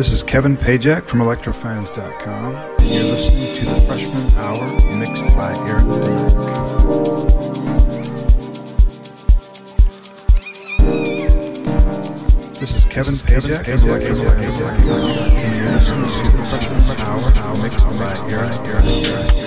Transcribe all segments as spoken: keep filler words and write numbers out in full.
This is Kevin Pajak from Electro Fans dot com. You're listening to the Freshman Hour, mixed by Aaron Demac. This is Kevin Pajak from Electro Fans dot com. And you're listening to the Freshman Hour, mixed by Aaron Demac.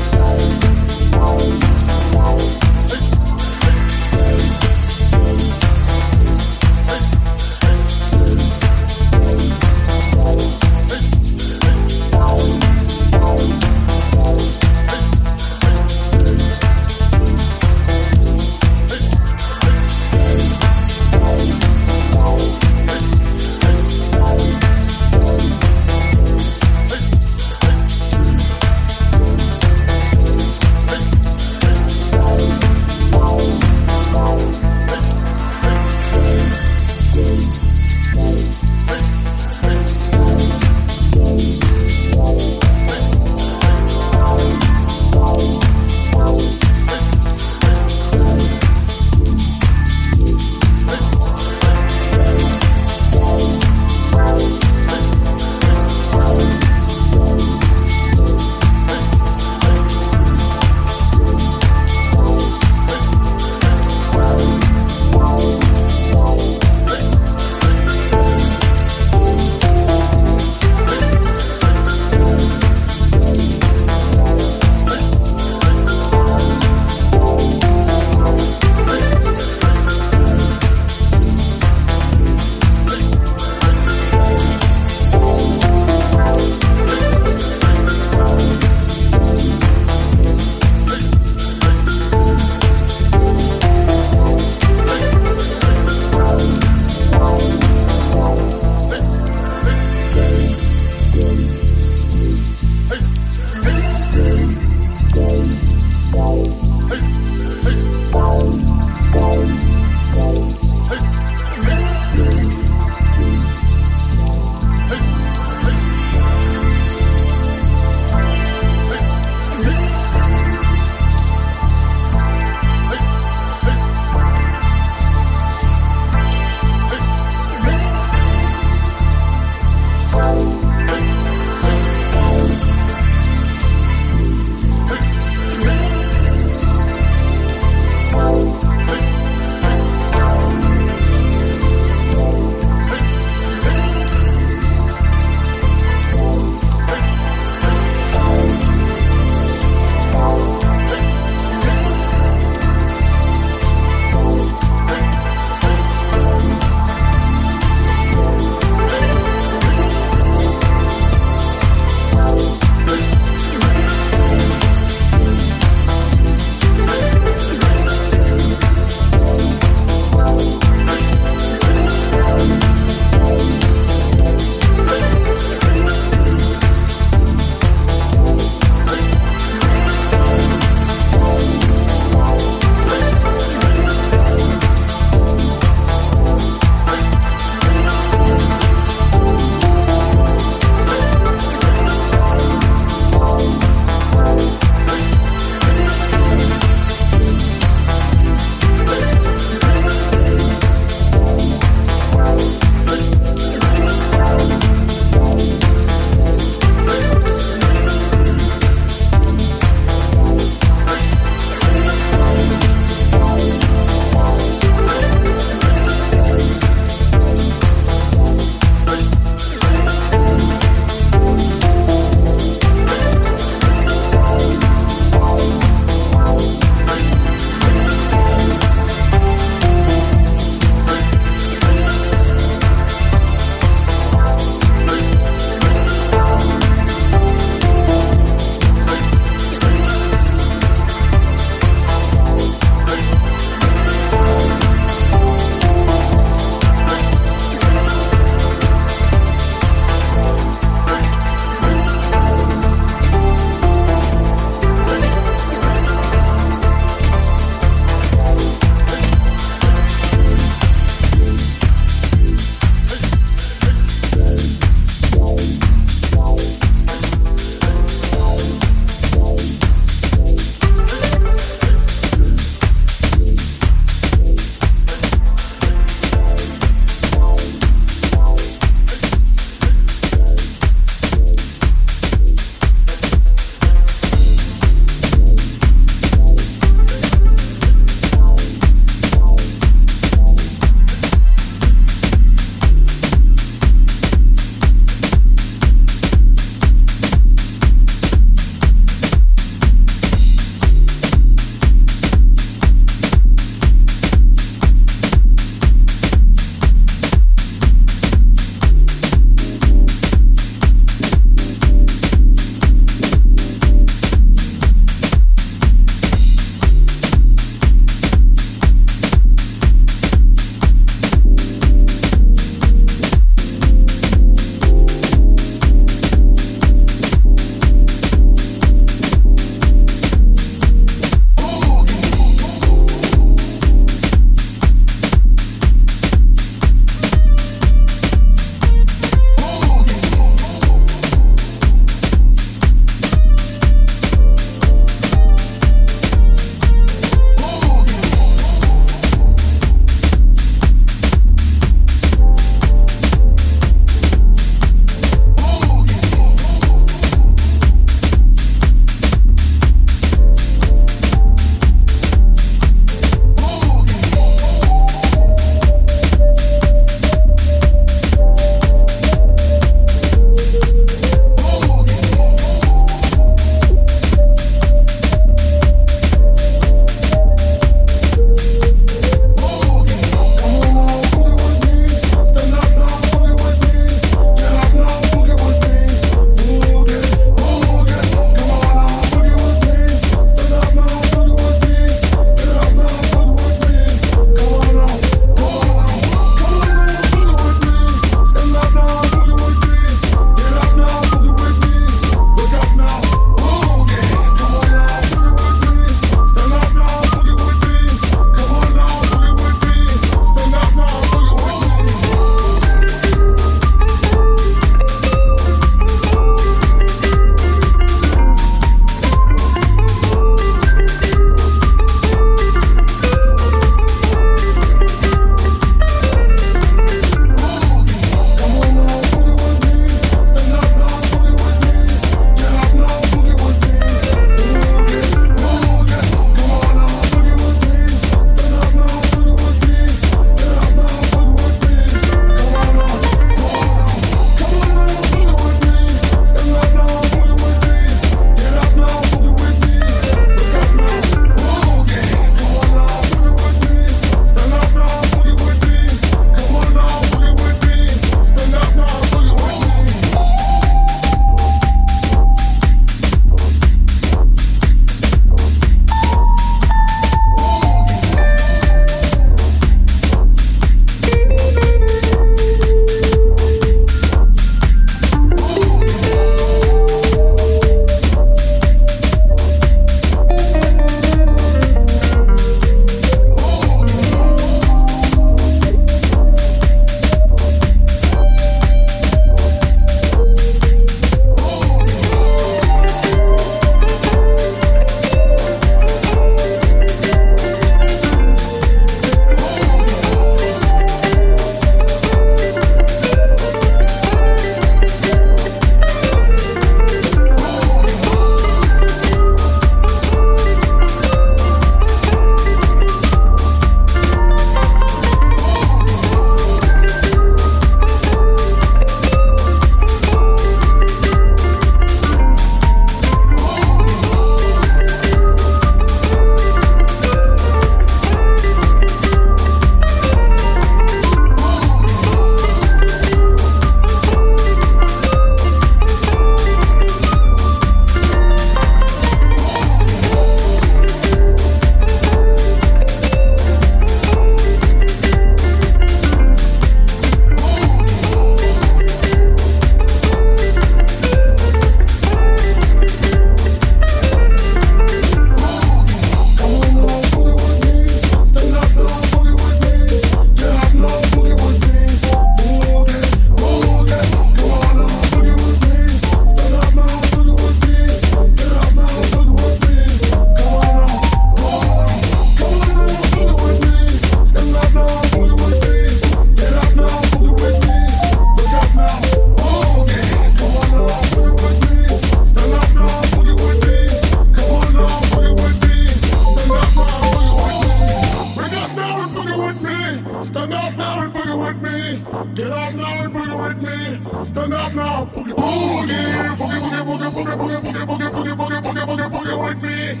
Stand up now and boogie with me. Get up now and boogie with me. Stand up now, boogie, boogie, boogie, boogie, boogie, boogie, boogie, boogie, boogie, boogie, boogie, boogie, boogie with me.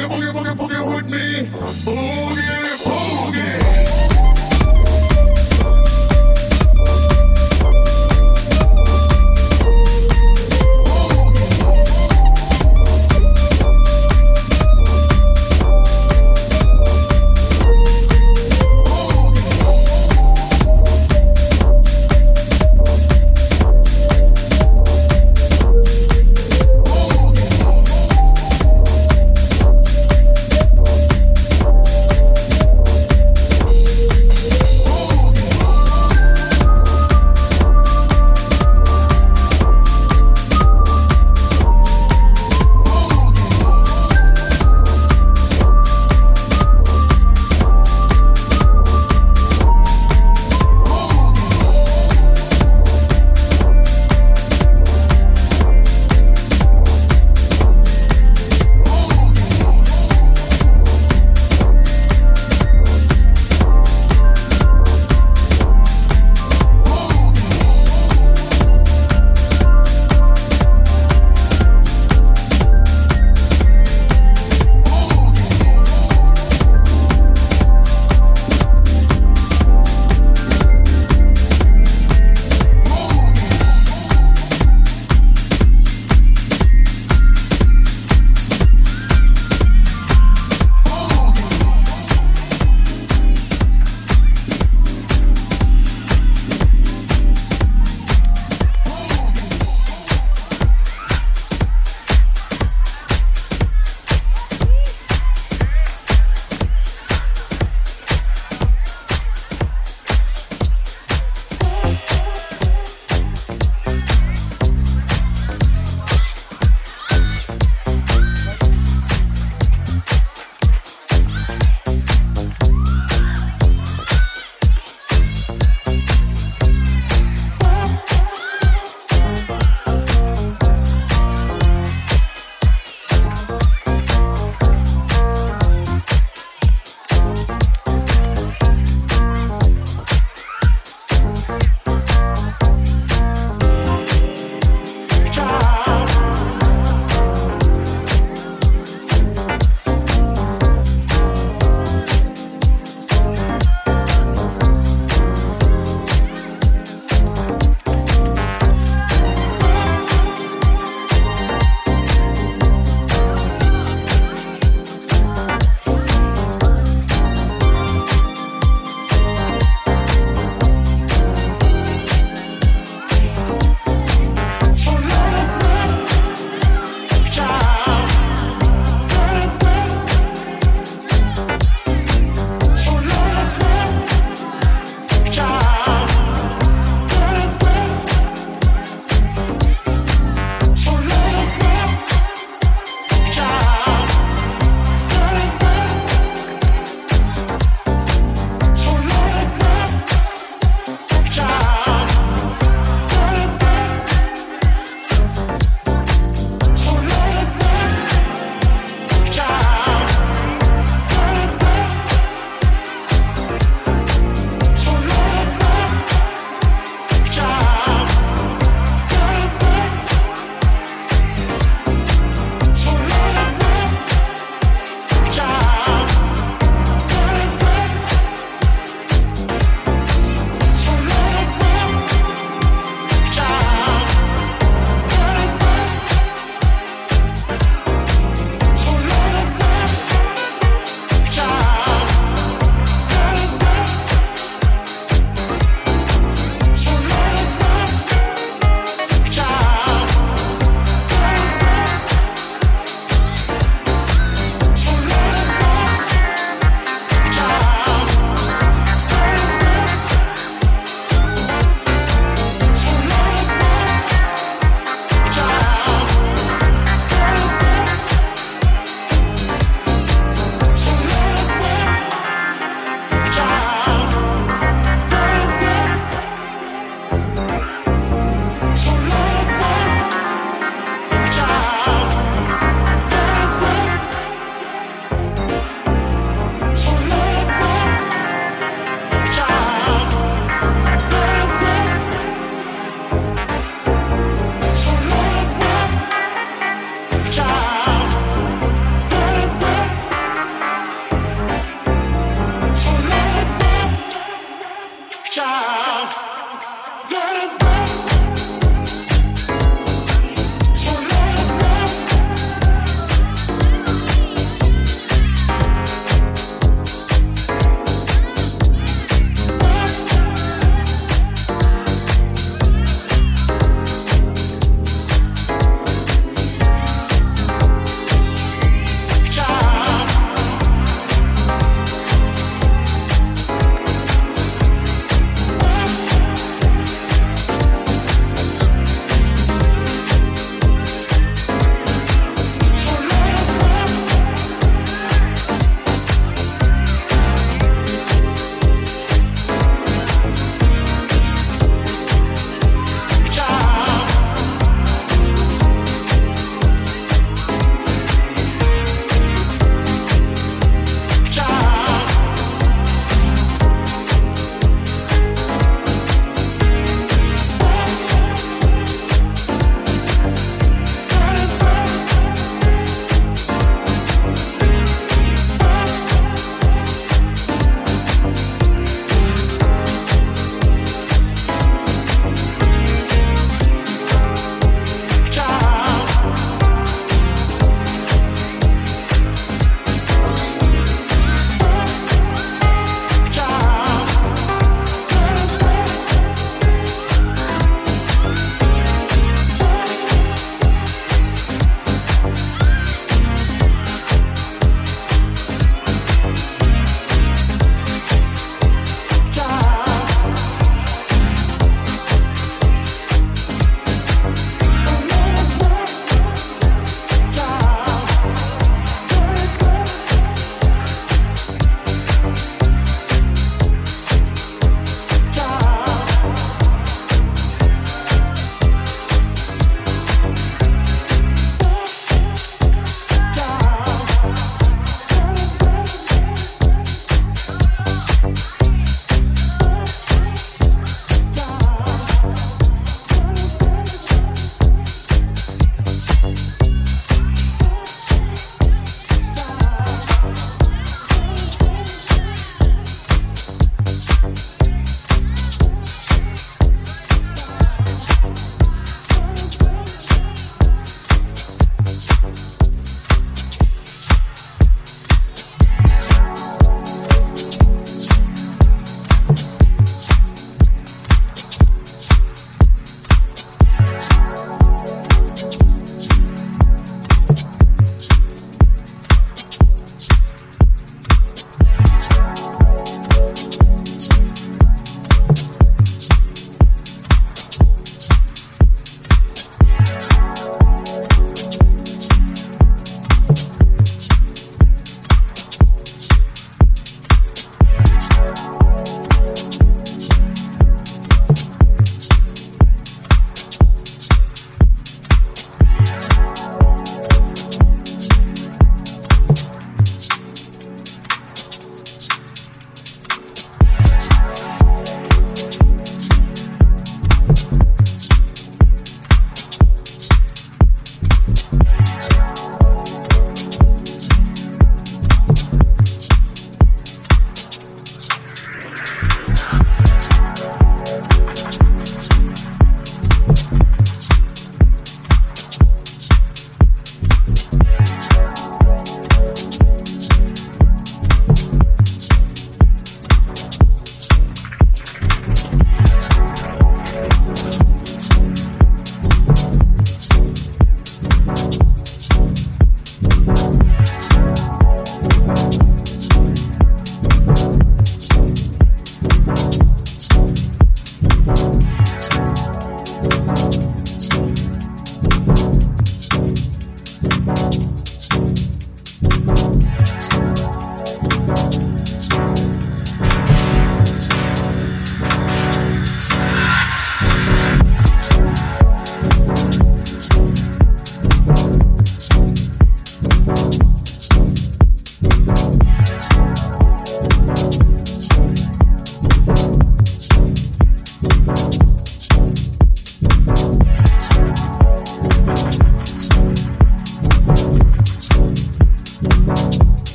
Boogie, boogie, boogie, boogie with me. Boogie, boogie.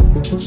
We'll be right back.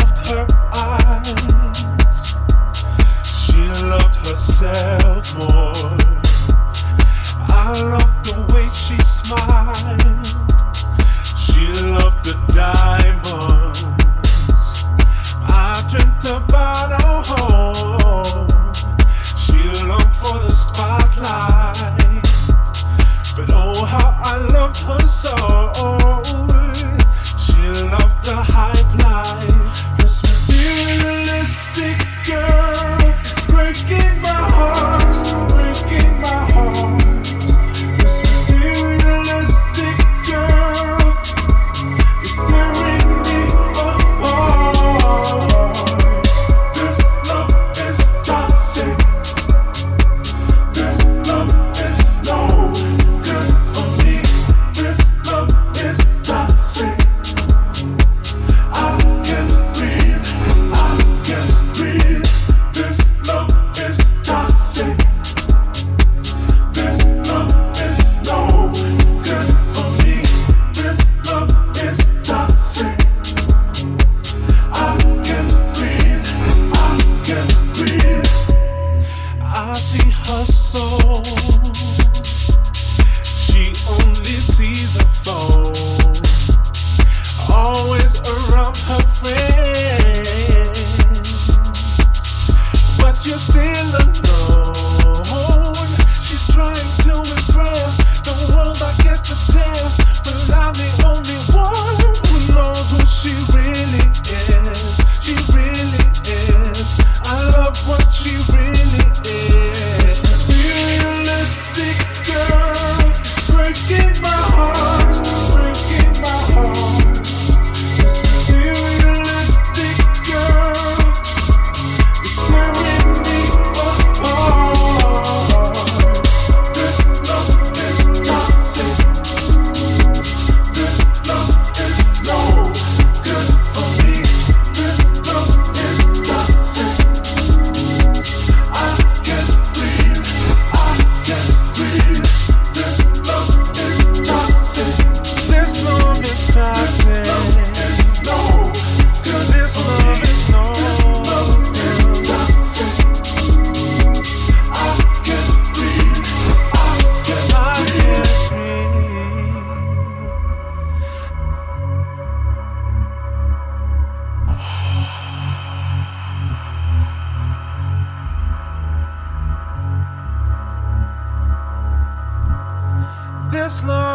loved her eyes. She loved herself more. I loved the way she smiled. She loved the diamonds. I dreamt about our home. She longed for the spotlight. But oh, how I loved her so. She loved the hype life. This materialistic girl is breaking my heart, breaking my heart. This materialistic girl is tearing me apart. This love is toxic. This love is no good for me. This love is toxic. I can't breathe, I can't breathe. This love is toxic. This love is no good for me. This love is toxic. I can't breathe, I can't breathe. I see her soul. She only sees a phone. Always around her friends, but you're still alone. She's trying to impress the world I get to test, but I'm the only one who knows who she really is. She really is. I love what she really is. Materialistic girl, breaking my heart, breaking my heart. This materialistic girl is tearing me apart. This love is toxic. This love is no good for me. This love is toxic. I can't breathe, I can't breathe. This love is toxic. This love is toxic. This love is no good. This love is no. This love is toxic. I can't breathe, I can't breathe. This love.